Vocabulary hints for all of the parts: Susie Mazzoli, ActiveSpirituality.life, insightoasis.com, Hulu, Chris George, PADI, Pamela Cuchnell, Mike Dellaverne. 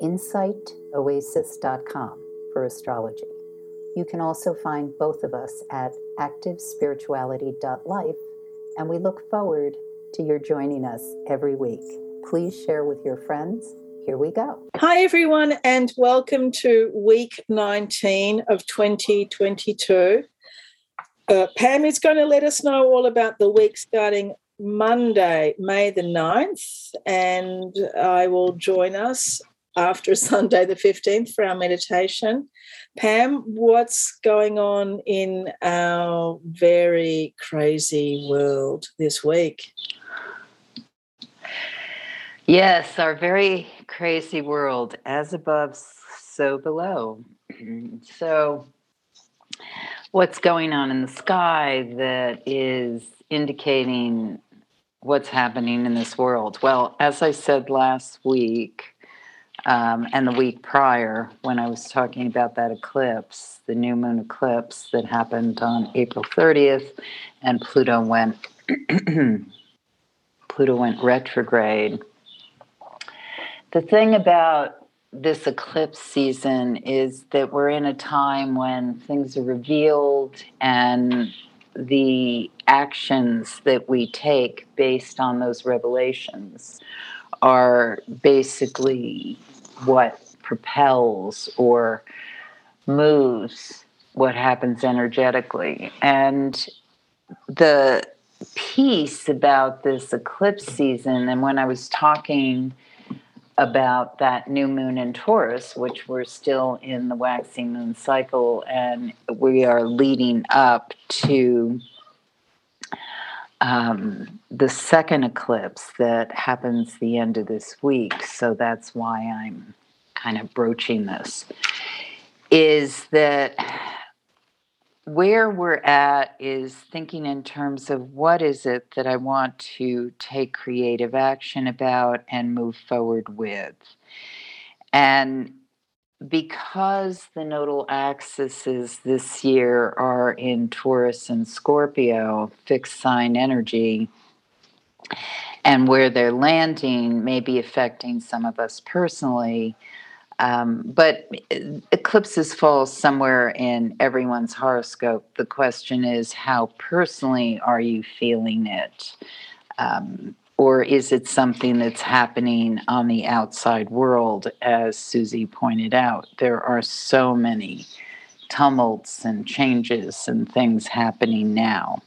insightoasis.com for astrology. You can also find both of us at activespirituality.life, and we look forward to your joining us every week. Please share with your friends. Here we go. Hi, everyone, and welcome to week 19 of 2022. Pam is going to let us know all about the week starting Monday, May the 9th, and I will join us after Sunday the 15th for our meditation. Pam, what's going on in our very crazy world this week? Yes, our very crazy world, as above, so below. So what's going on in the sky that is indicating what's happening in this world? Well, as I said last week, and the week prior, when I was talking about that eclipse, the new moon eclipse that happened on April 30th, and Pluto went retrograde. The thing about this eclipse season is that we're in a time when things are revealed, and the actions that we take based on those revelations are basically what propels or moves what happens energetically. And the piece about this eclipse season, and when I was talking about that new moon in Taurus, which we're still in the waxing moon cycle, and we are leading up to the second eclipse that happens the end of this week, so that's why I'm kind of broaching this, is that where we're at is thinking in terms of what is it that I want to take creative action about and move forward with. And because the nodal axes this year are in Taurus and Scorpio, fixed sign energy, and where they're landing may be affecting some of us personally, but eclipses fall somewhere in everyone's horoscope. The question is, how personally are you feeling it? Or is it something that's happening on the outside world? As Susie pointed out, there are so many tumults and changes and things happening now.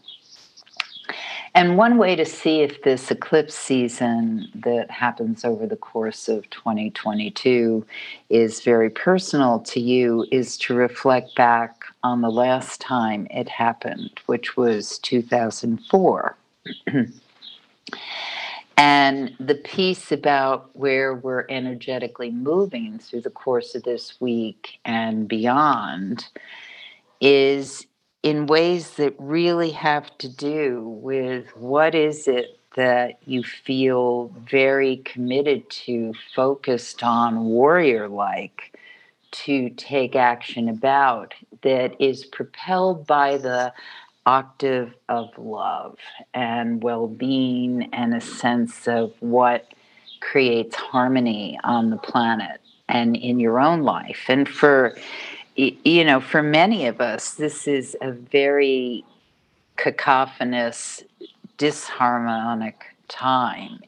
And one way to see if this eclipse season that happens over the course of 2022 is very personal to you is to reflect back on the last time it happened, which was 2004. And the piece about where we're energetically moving through the course of this week and beyond is in ways that really have to do with what is it that you feel very committed to, focused on, warrior-like, to take action about, that is propelled by the octave of love and well-being and a sense of what creates harmony on the planet and in your own life. And for many of us, this is a very cacophonous, disharmonic time.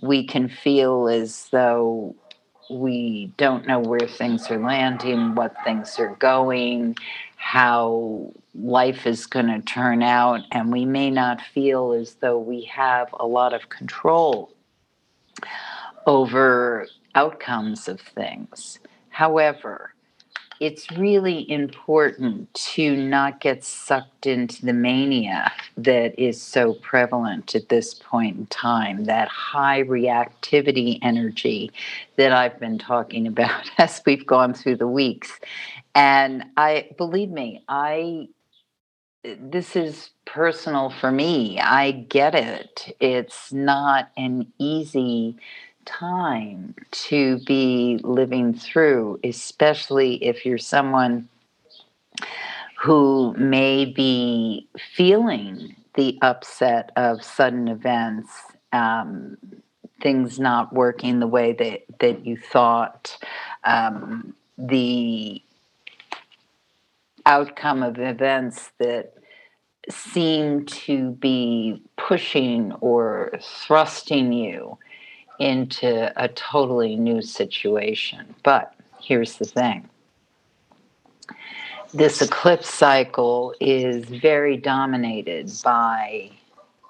We can feel as though we don't know where things are landing, what things are going, how life is going to turn out, and we may not feel as though we have a lot of control over outcomes of things. However, it's really important to not get sucked into the mania that is so prevalent at this point in time, that high reactivity energy that I've been talking about as we've gone through the weeks. And this is personal for me. I get it. It's not an easy time to be living through, especially if you're someone who may be feeling the upset of sudden events, things not working the way that you thought, the outcome of events that seem to be pushing or thrusting you into a totally new situation. But here's the thing. This eclipse cycle is very dominated by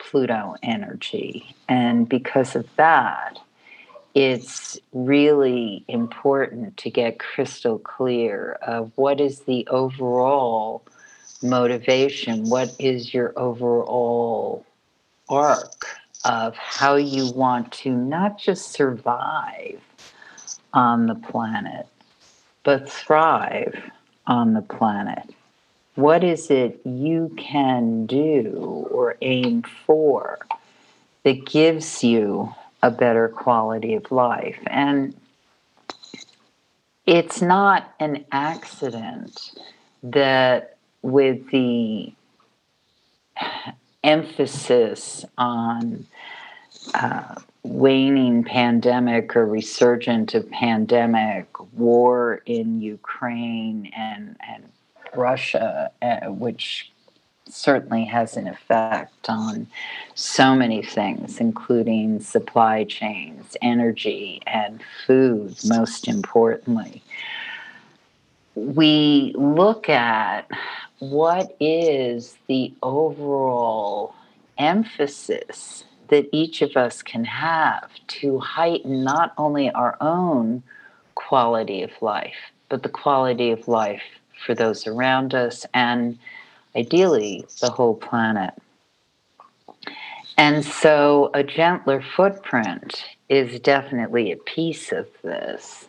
Pluto energy. And because of that, it's really important to get crystal clear of what is the overall motivation, what is your overall arc of how you want to not just survive on the planet, but thrive on the planet. What is it you can do or aim for that gives you a better quality of life? And it's not an accident that with the emphasis on waning pandemic or resurgent of pandemic, war in Ukraine and Russia, which certainly has an effect on so many things, including supply chains, energy, and food, most importantly. We look at what is the overall emphasis that each of us can have to heighten not only our own quality of life, but the quality of life for those around us and ideally the whole planet. And so a gentler footprint is definitely a piece of this.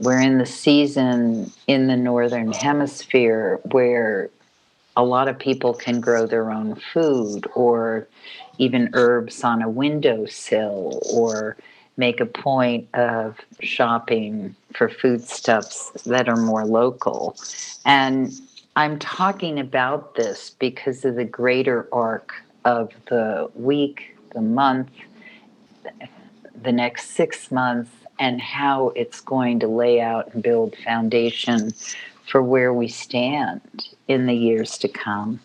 We're in the season in the Northern Hemisphere where a lot of people can grow their own food or even herbs on a windowsill or make a point of shopping for foodstuffs that are more local. And I'm talking about this because of the greater arc of the week, the month, the next 6 months, and how it's going to lay out and build foundation for where we stand in the years to come.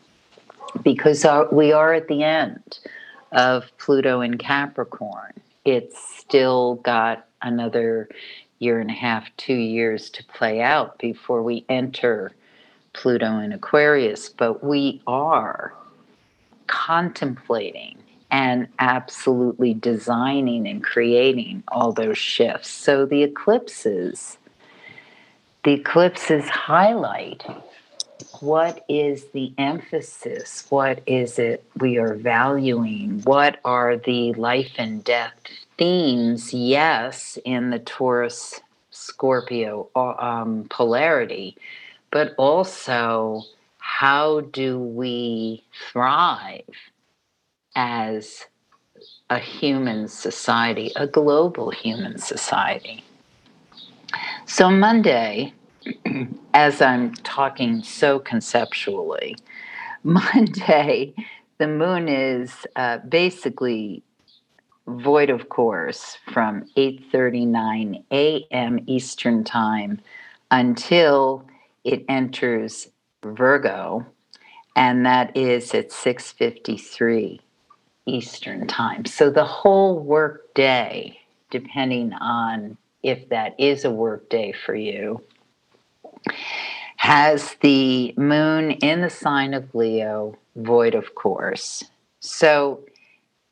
Because we are at the end of Pluto in Capricorn. It's still got another year and a half, 2 years to play out before we enter Pluto in Aquarius. But we are contemplating and absolutely designing and creating all those shifts. So the eclipses highlight what is the emphasis, what is it we are valuing, what are the life and death themes, yes, in the Taurus-Scorpio polarity, but also how do we thrive as a human society, a global human society. So Monday, as I'm talking so conceptually, Monday, the moon is basically void of course from 8:39 a.m. Eastern time until it enters Virgo, and that is at 6:53 Eastern time. So the whole work day, depending on if that is a work day for you, has the moon in the sign of Leo, void of course. So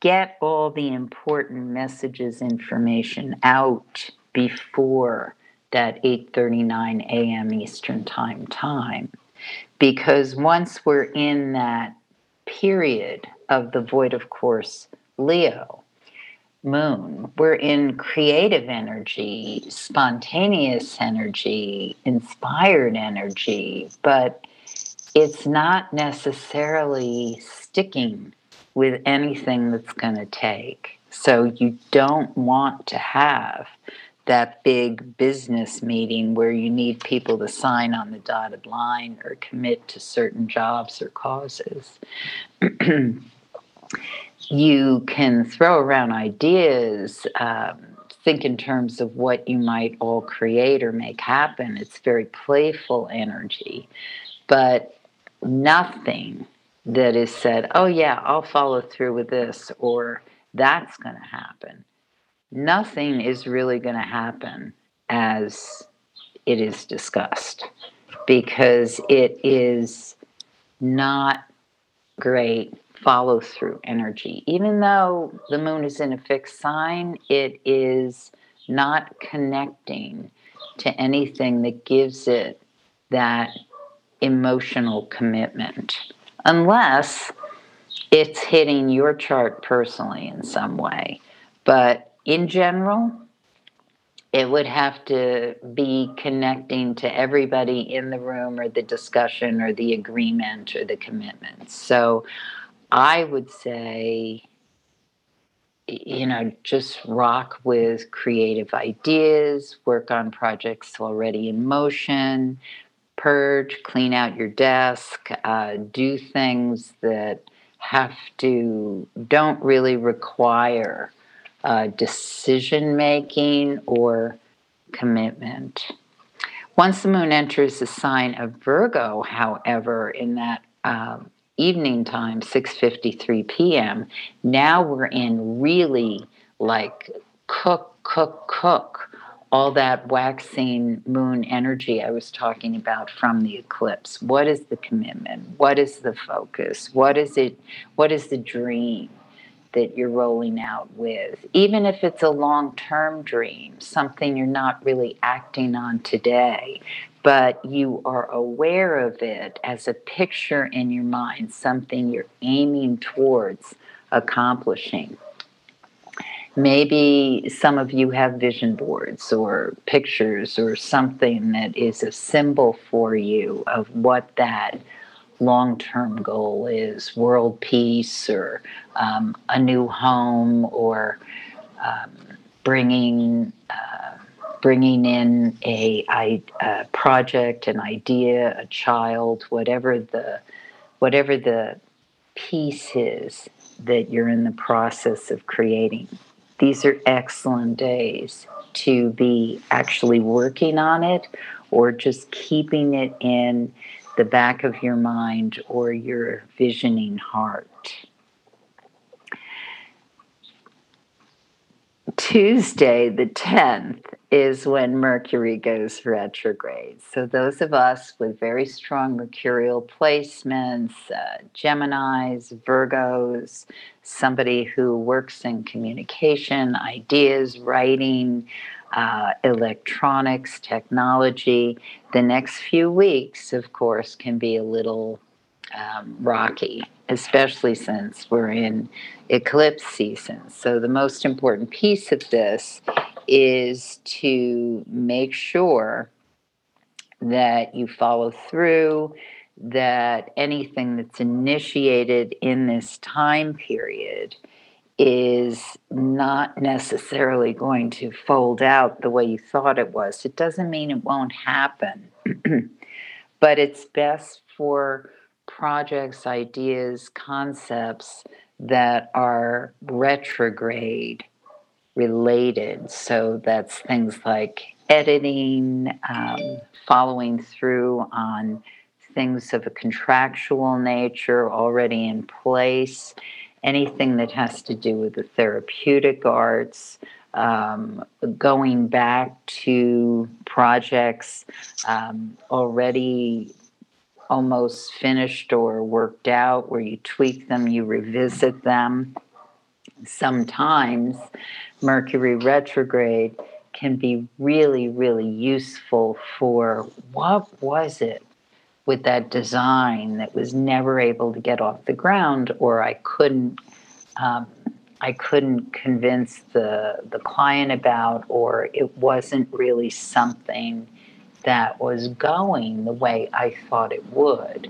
get all the important messages, information out before that 8:39 a.m. Eastern time, because once we're in that period of the void of course Leo moon, we're in creative energy, spontaneous energy, inspired energy, but it's not necessarily sticking with anything that's going to take. So you don't want to have that big business meeting where you need people to sign on the dotted line or commit to certain jobs or causes. You can throw around ideas, think in terms of what you might all create or make happen. It's very playful energy, but nothing that is said, oh yeah, I'll follow through with this, or that's going to happen. Nothing is really going to happen as it is discussed, because it is not great follow through energy. Even though the moon is in a fixed sign, it is not connecting to anything that gives it that emotional commitment, unless it's hitting your chart personally in some way. But in general, it would have to be connecting to everybody in the room or the discussion or the agreement or the commitment. So I would say, you know, just rock with creative ideas, work on projects already in motion, purge, clean out your desk, do things that don't really require decision making or commitment. Once the moon enters the sign of Virgo, however, in that evening time, 6:53 p.m., now we're in really like cook, all that waxing moon energy I was talking about from the eclipse. What is the commitment? What is the focus? What is the dream that you're rolling out with? Even if it's a long-term dream, something you're not really acting on today, but you are aware of it as a picture in your mind, something you're aiming towards accomplishing. Maybe some of you have vision boards or pictures or something that is a symbol for you of what that long-term goal is, world peace or a new home or bringing in a project, an idea, a child, whatever the piece is that you're in the process of creating. These are excellent days to be actually working on it or just keeping it in the back of your mind or your visioning heart. Tuesday the 10th is when Mercury goes retrograde. So those of us with very strong mercurial placements, Geminis, Virgos, somebody who works in communication, ideas, writing, electronics, technology, the next few weeks, of course, can be a little rocky, especially since we're in eclipse season. So the most important piece of this is to make sure that you follow through, that anything that's initiated in this time period is not necessarily going to fold out the way you thought it was. It doesn't mean it won't happen, but it's best for projects, ideas, concepts that are retrograde related. So that's things like editing, following through on things of a contractual nature already in place, anything that has to do with the therapeutic arts, going back to projects already almost finished or worked out, where you tweak them, you revisit them. Sometimes Mercury retrograde can be really, really useful for what was it with that design that was never able to get off the ground, or I couldn't convince the client about, or it wasn't really something that was going the way I thought it would.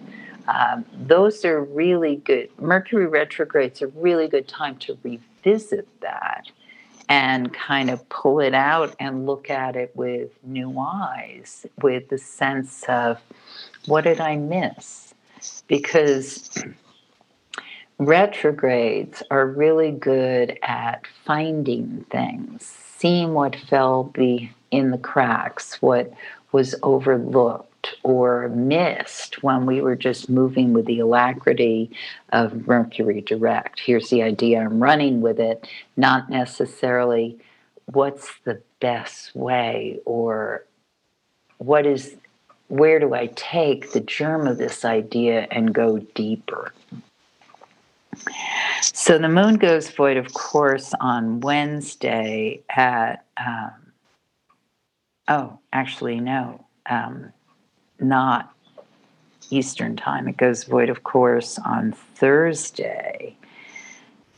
Those are really good. Mercury retrograde's a really good time to revisit that and kind of pull it out and look at it with new eyes, with the sense of, what did I miss? Because retrogrades are really good at finding things, seeing what fell in the cracks, what was overlooked or missed when we were just moving with the alacrity of Mercury direct. Here's the idea, I'm running with it, not necessarily what's the best way or where do I take the germ of this idea and go deeper. So the moon goes void, of course, on Wednesday at, not Eastern time. It goes void, of course, on Thursday.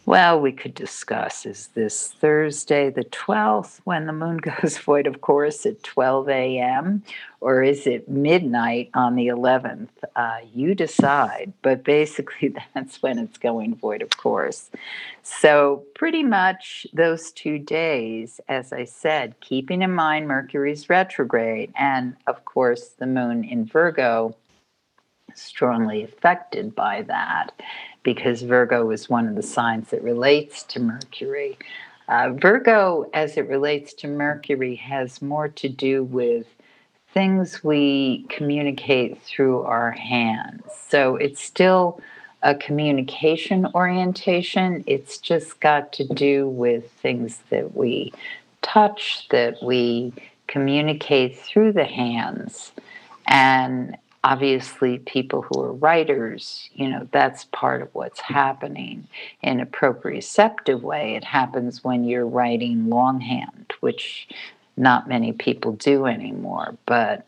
Well, we could discuss, is this Thursday the 12th when the moon goes void, of course, at 12 a.m., or is it midnight on the 11th? You decide, but basically that's when it's going void, of course. So pretty much those 2 days, as I said, keeping in mind Mercury's retrograde and, of course, the moon in Virgo, strongly affected by that, because Virgo is one of the signs that relates to Mercury. Virgo, as it relates to Mercury, has more to do with things we communicate through our hands. So it's still a communication orientation. It's just got to do with things that we touch, that we communicate through the hands. And obviously, people who are writers, that's part of what's happening in a proprioceptive way. It happens when you're writing longhand, which not many people do anymore. But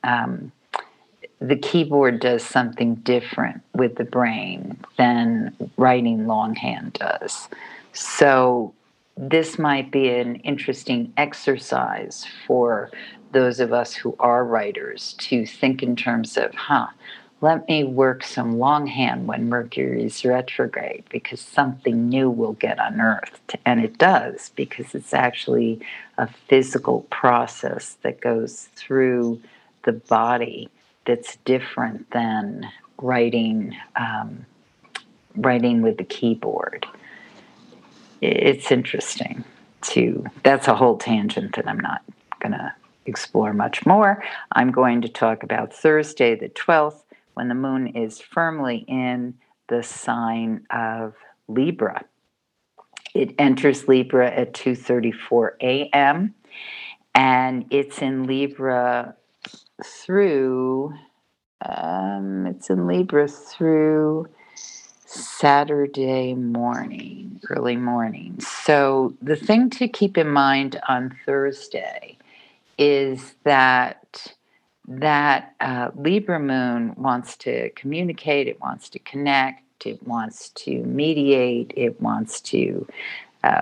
the keyboard does something different with the brain than writing longhand does. So this might be an interesting exercise for those of us who are writers to think in terms of, let me work some longhand when Mercury's retrograde, because something new will get unearthed. And it does, because it's actually a physical process that goes through the body that's different than writing with the keyboard. It's interesting too. That's a whole tangent that I'm not going to explore much more. I'm going to talk about Thursday the 12th, when the moon is firmly in the sign of Libra. It enters Libra at 2:34 a.m. and it's in Libra through Saturday morning, early morning. So the thing to keep in mind on Thursday is that Libra moon wants to communicate, it wants to connect, it wants to mediate, it wants to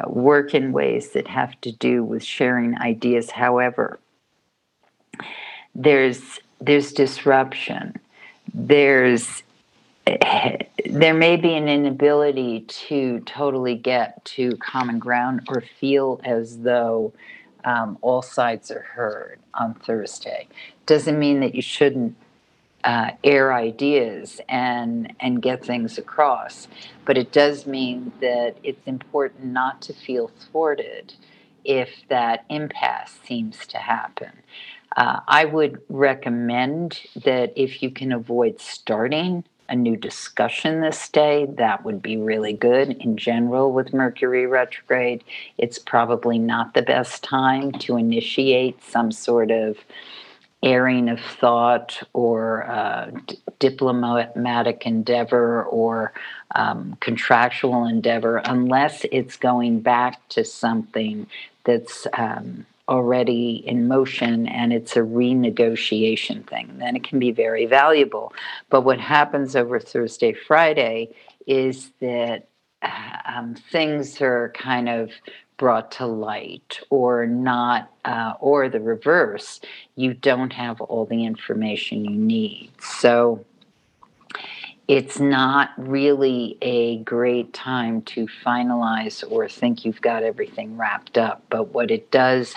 work in ways that have to do with sharing ideas. However, there's disruption. There may be an inability to totally get to common ground or feel as though all sides are heard on Thursday. Doesn't mean that you shouldn't air ideas and get things across, but it does mean that it's important not to feel thwarted if that impasse seems to happen. I would recommend that if you can avoid starting a new discussion this day, that would be really good. In general, with Mercury retrograde, it's probably not the best time to initiate some sort of airing of thought or diplomatic endeavor or contractual endeavor, unless it's going back to something that's already in motion, and it's a renegotiation thing, then it can be very valuable. But what happens over Thursday, Friday is that things are kind of brought to light, or not, or the reverse. You don't have all the information you need. So it's not really a great time to finalize or think you've got everything wrapped up. But what it does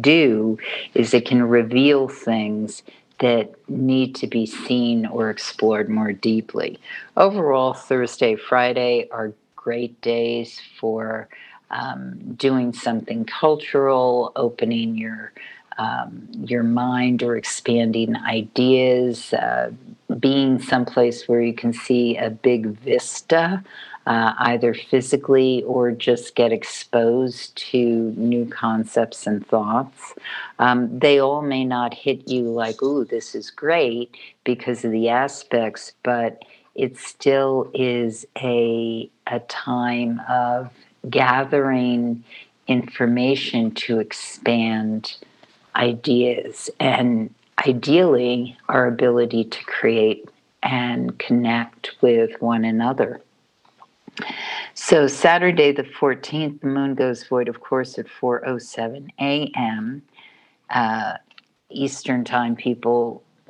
do is it can reveal things that need to be seen or explored more deeply. Overall, Thursday, Friday are great days for doing something cultural, opening your mind or expanding ideas, being someplace where you can see a big vista, either physically or just get exposed to new concepts and thoughts. They all may not hit you like, ooh, this is great because of the aspects, but it still is a time of gathering information to expand ideas and ideally our ability to create and connect with one another. So Saturday the 14th, the moon goes void, of course, at 4:07 a.m. Eastern time.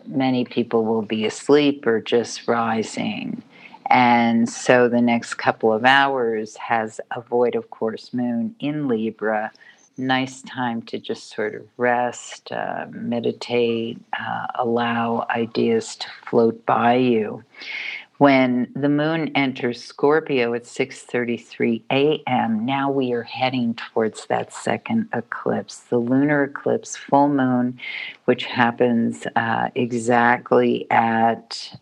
Many people will be asleep or just rising. And so the next couple of hours has a void, of course, moon in Libra. Nice time to just sort of rest, meditate, allow ideas to float by you. When the moon enters Scorpio at 6:33 a.m., now we are heading towards that second eclipse, the lunar eclipse, full moon, which happens exactly at...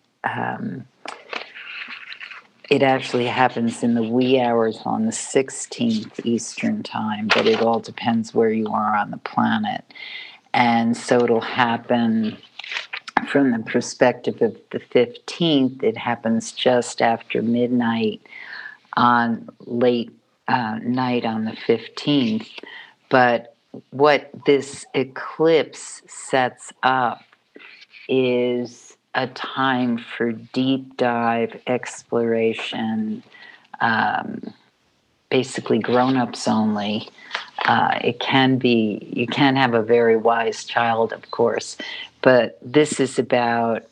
It actually happens in the wee hours on the 16th Eastern time, but it all depends where you are on the planet. And so it'll happen from the perspective of the 15th. It happens just after midnight on late night on the 15th. But what this eclipse sets up is a time for deep dive exploration, basically grown-ups only. It can be, you can have a very wise child, of course, but this is about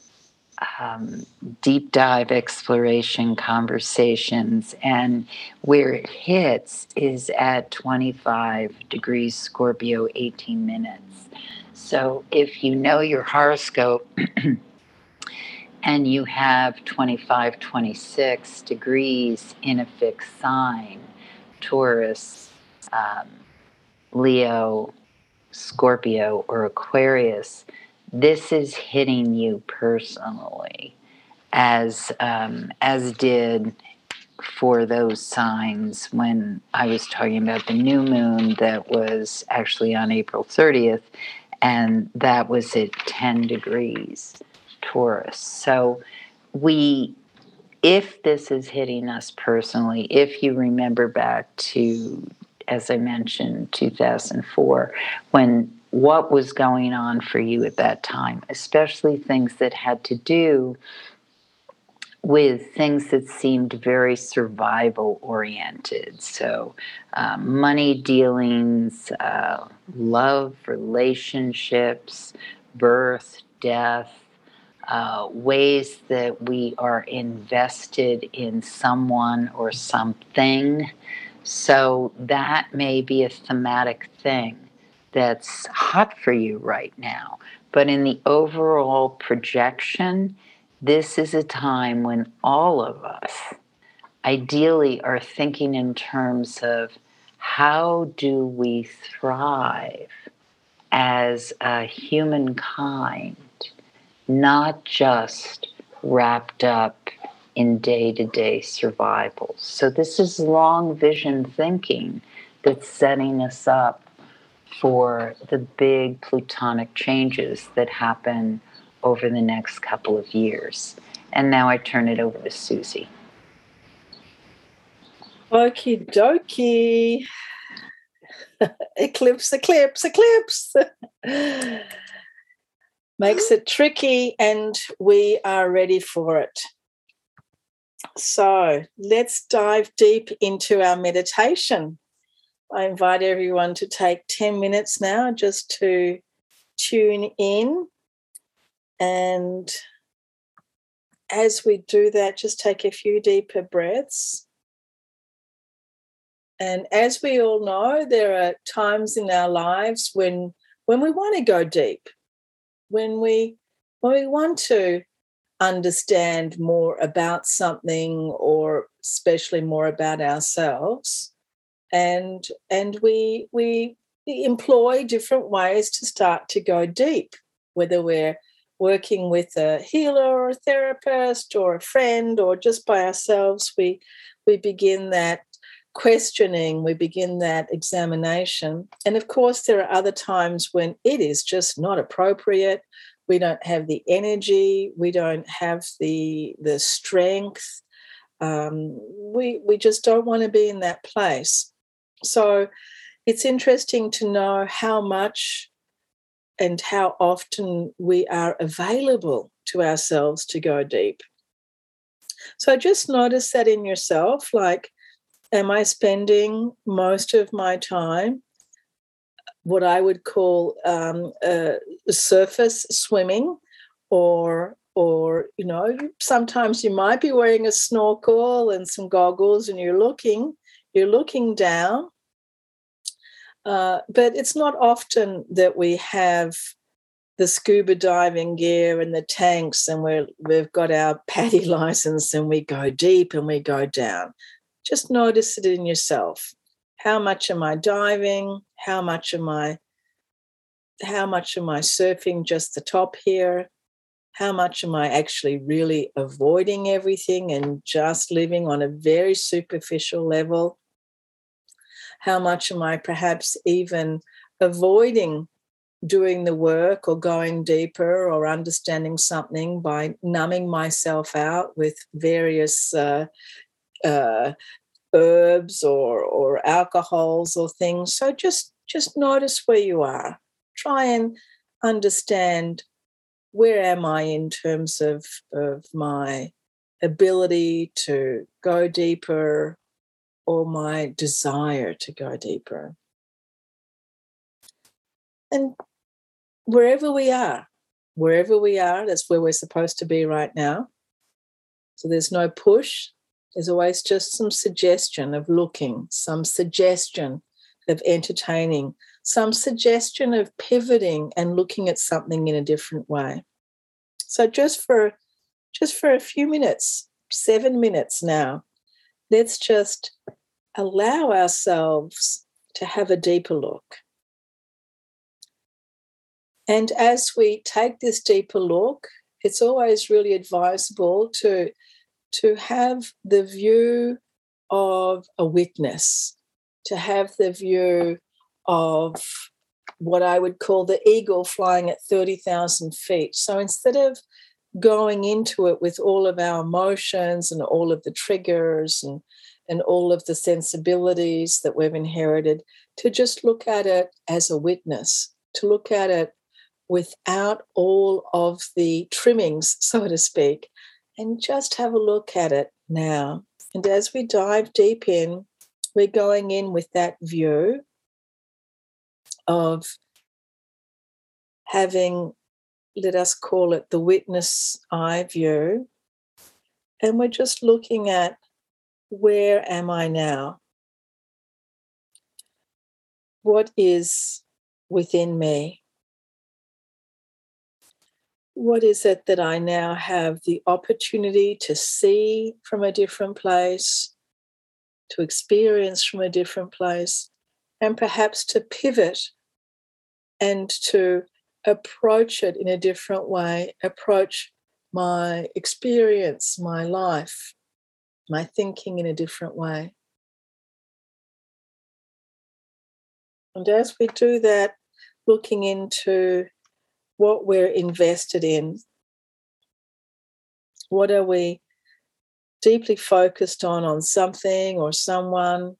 deep dive exploration conversations, and where it hits is at 25 degrees Scorpio, 18 minutes. So if you know your horoscope, and you have 25, 26 degrees in a fixed sign, Taurus, Leo, Scorpio, or Aquarius, this is hitting you personally, as did for those signs when I was talking about the new moon that was actually on April 30th, and that was at 10 degrees. Taurus. So if this is hitting us personally, if you remember back to, as I mentioned, 2004, when what was going on for you at that time, especially things that had to do with things that seemed very survival oriented. So money dealings, love, relationships, birth, death, ways that we are invested in someone or something. So that may be a thematic thing that's hot for you right now. But in the overall projection, this is a time when all of us ideally are thinking in terms of how do we thrive as a humankind, not just wrapped up in day-to-day survival. So this is long vision thinking that's setting us up for the big plutonic changes that happen over the next couple of years. And now I turn it over to Susie. Okie dokie. eclipse. Makes it tricky, and we are ready for it. So let's dive deep into our meditation. I invite everyone to take 10 minutes now just to tune in. And as we do that, just take a few deeper breaths. And as we all know, there are times in our lives when we want to go deep, when we want to understand more about something, or especially more about ourselves, and we employ different ways to start to go deep, whether we're working with a healer or a therapist or a friend or just by ourselves. We begin that questioning, we begin that examination. And of course, there are other times when it is just not appropriate. We don't have the energy, we don't have the strength, we just don't want to be in that place. So it's interesting to know how much and how often we are available to ourselves to go deep. So just notice that in yourself, like, am I spending most of my time what I would call surface swimming, or you know, sometimes you might be wearing a snorkel and some goggles and you're looking down. But it's not often that we have the scuba diving gear and the tanks, and we've got our PADI license and we go deep and we go down. Just notice it in yourself. How much am I diving? How much am I surfing just the top here? How much am I actually really avoiding everything and just living on a very superficial level? How much am I perhaps even avoiding doing the work or going deeper or understanding something by numbing myself out with various herbs or alcohols or things? So just notice where you are. Try and understand, where am I in terms of my ability to go deeper, or my desire to go deeper. And wherever we are, that's where we're supposed to be right now. So there's no push. There's always just some suggestion of looking, some suggestion of entertaining, some suggestion of pivoting and looking at something in a different way. So just for a few minutes, 7 minutes now, let's just allow ourselves to have a deeper look. And as we take this deeper look, it's always really advisable to have the view of a witness, to have the view of what I would call the eagle flying at 30,000 feet. So instead of going into it with all of our emotions and all of the triggers and all of the sensibilities that we've inherited, to just look at it as a witness, to look at it without all of the trimmings, so to speak, and just have a look at it now. And as we dive deep in, we're going in with that view of having, let us call it, the witness eye view. And we're just looking at, where am I now? What is within me? What is it that I now have the opportunity to see from a different place, to experience from a different place, and perhaps to pivot and to approach it in a different way, approach my experience, my life, my thinking in a different way? And as we do that, looking into what we're invested in, what are we deeply focused on something or someone,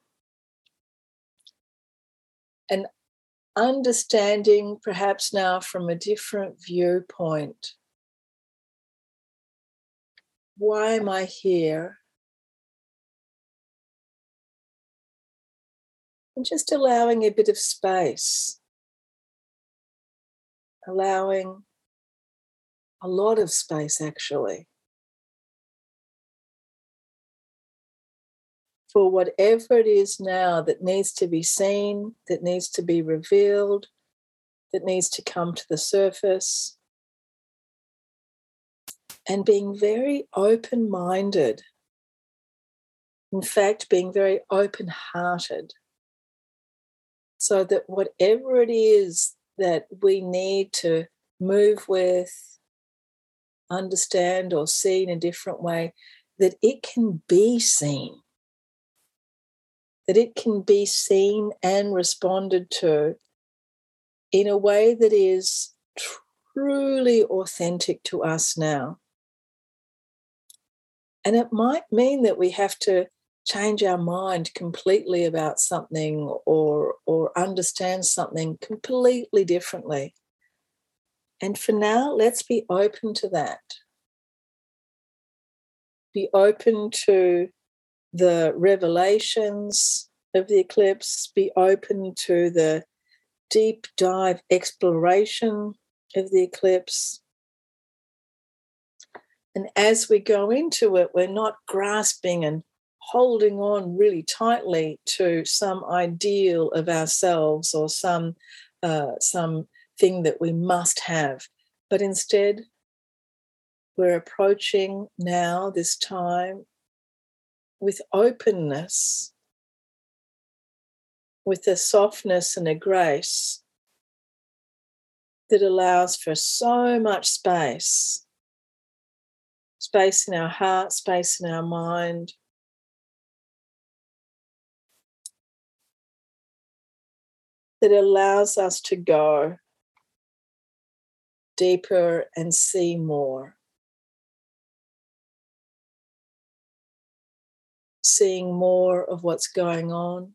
and understanding perhaps now from a different viewpoint. Why am I here? And just allowing a bit of space, allowing a lot of space actually for whatever it is now that needs to be seen, that needs to be revealed, that needs to come to the surface. And being very open-minded. In fact, being very open-hearted. So that whatever it is that we need to move with, understand or see in a different way, that it can be seen. That it can be seen and responded to in a way that is truly authentic to us now. And it might mean that we have to change our mind completely about something or understand something completely differently. And for now, let's be open to that. Be open to the revelations of the eclipse, be open to the deep dive exploration of the eclipse. And as we go into it, we're not grasping and holding on really tightly to some ideal of ourselves or some thing that we must have. But instead, we're approaching now this time with openness, with a softness and a grace that allows for so much space, space in our heart, space in our mind. That allows us to go deeper and see more. Seeing more of what's going on,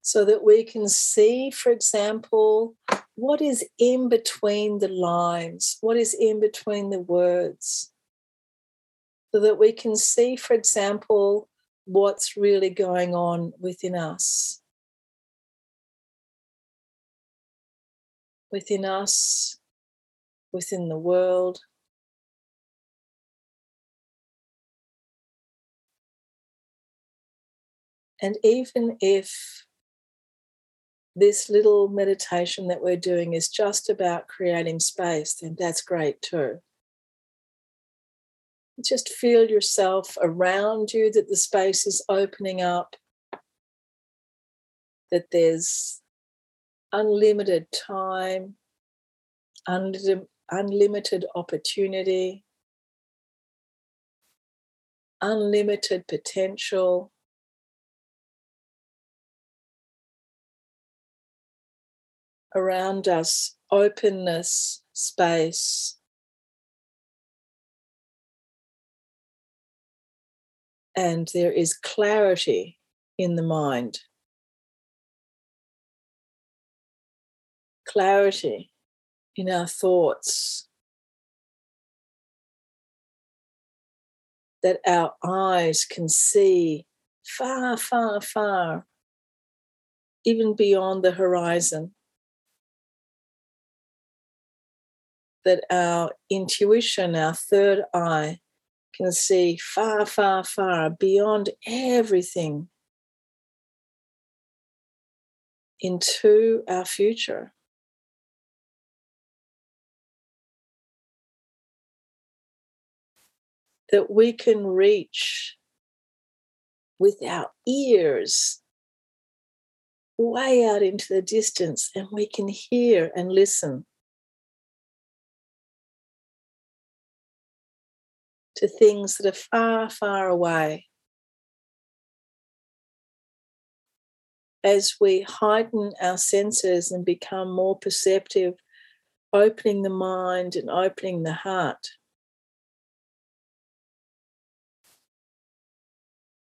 so that we can see, for example, what is in between the lines, what is in between the words, so that we can see, for example, what's really going on within us, within the world. And even if this little meditation that we're doing is just about creating space, then that's great too. Just feel yourself around you, that the space is opening up, that there's unlimited time, unlimited opportunity, unlimited potential. Around us, openness, space. And there is clarity in the mind. Clarity in our thoughts. That our eyes can see far, far, far, even beyond the horizon. That our intuition, our third eye, can see far, far, far beyond everything into our future. That we can reach with our ears way out into the distance, and we can hear and listen. To things that are far, far away. As we heighten our senses and become more perceptive, opening the mind and opening the heart.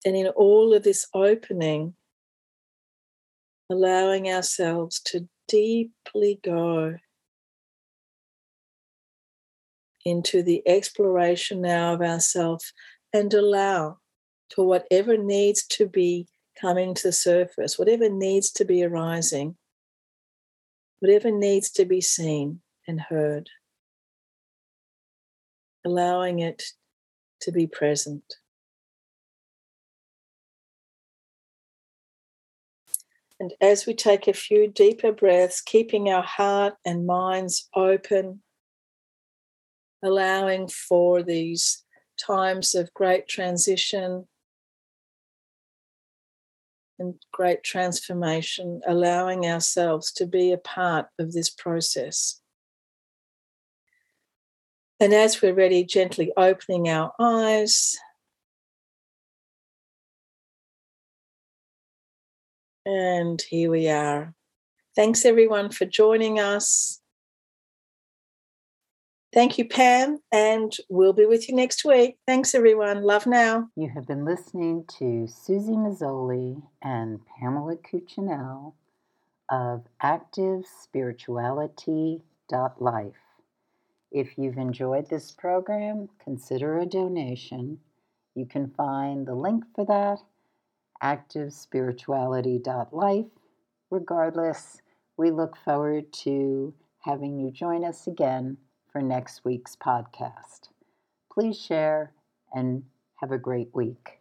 And in all of this opening, allowing ourselves to deeply go into the exploration now of ourselves and allow for whatever needs to be coming to the surface, whatever needs to be arising, whatever needs to be seen and heard, allowing it to be present. And as we take a few deeper breaths, keeping our heart and minds open, allowing for these times of great transition and great transformation, allowing ourselves to be a part of this process. And as we're ready, gently opening our eyes and here we are. Thanks everyone for joining us. Thank you, Pam, and we'll be with you next week. Thanks, everyone. Love now. You have been listening to Susie Mazzoli and Pamela Cuchnell of ActiveSpirituality.life. If you've enjoyed this program, consider a donation. You can find the link for that, ActiveSpirituality.life. Regardless, we look forward to having you join us again for next week's podcast. Please share and have a great week.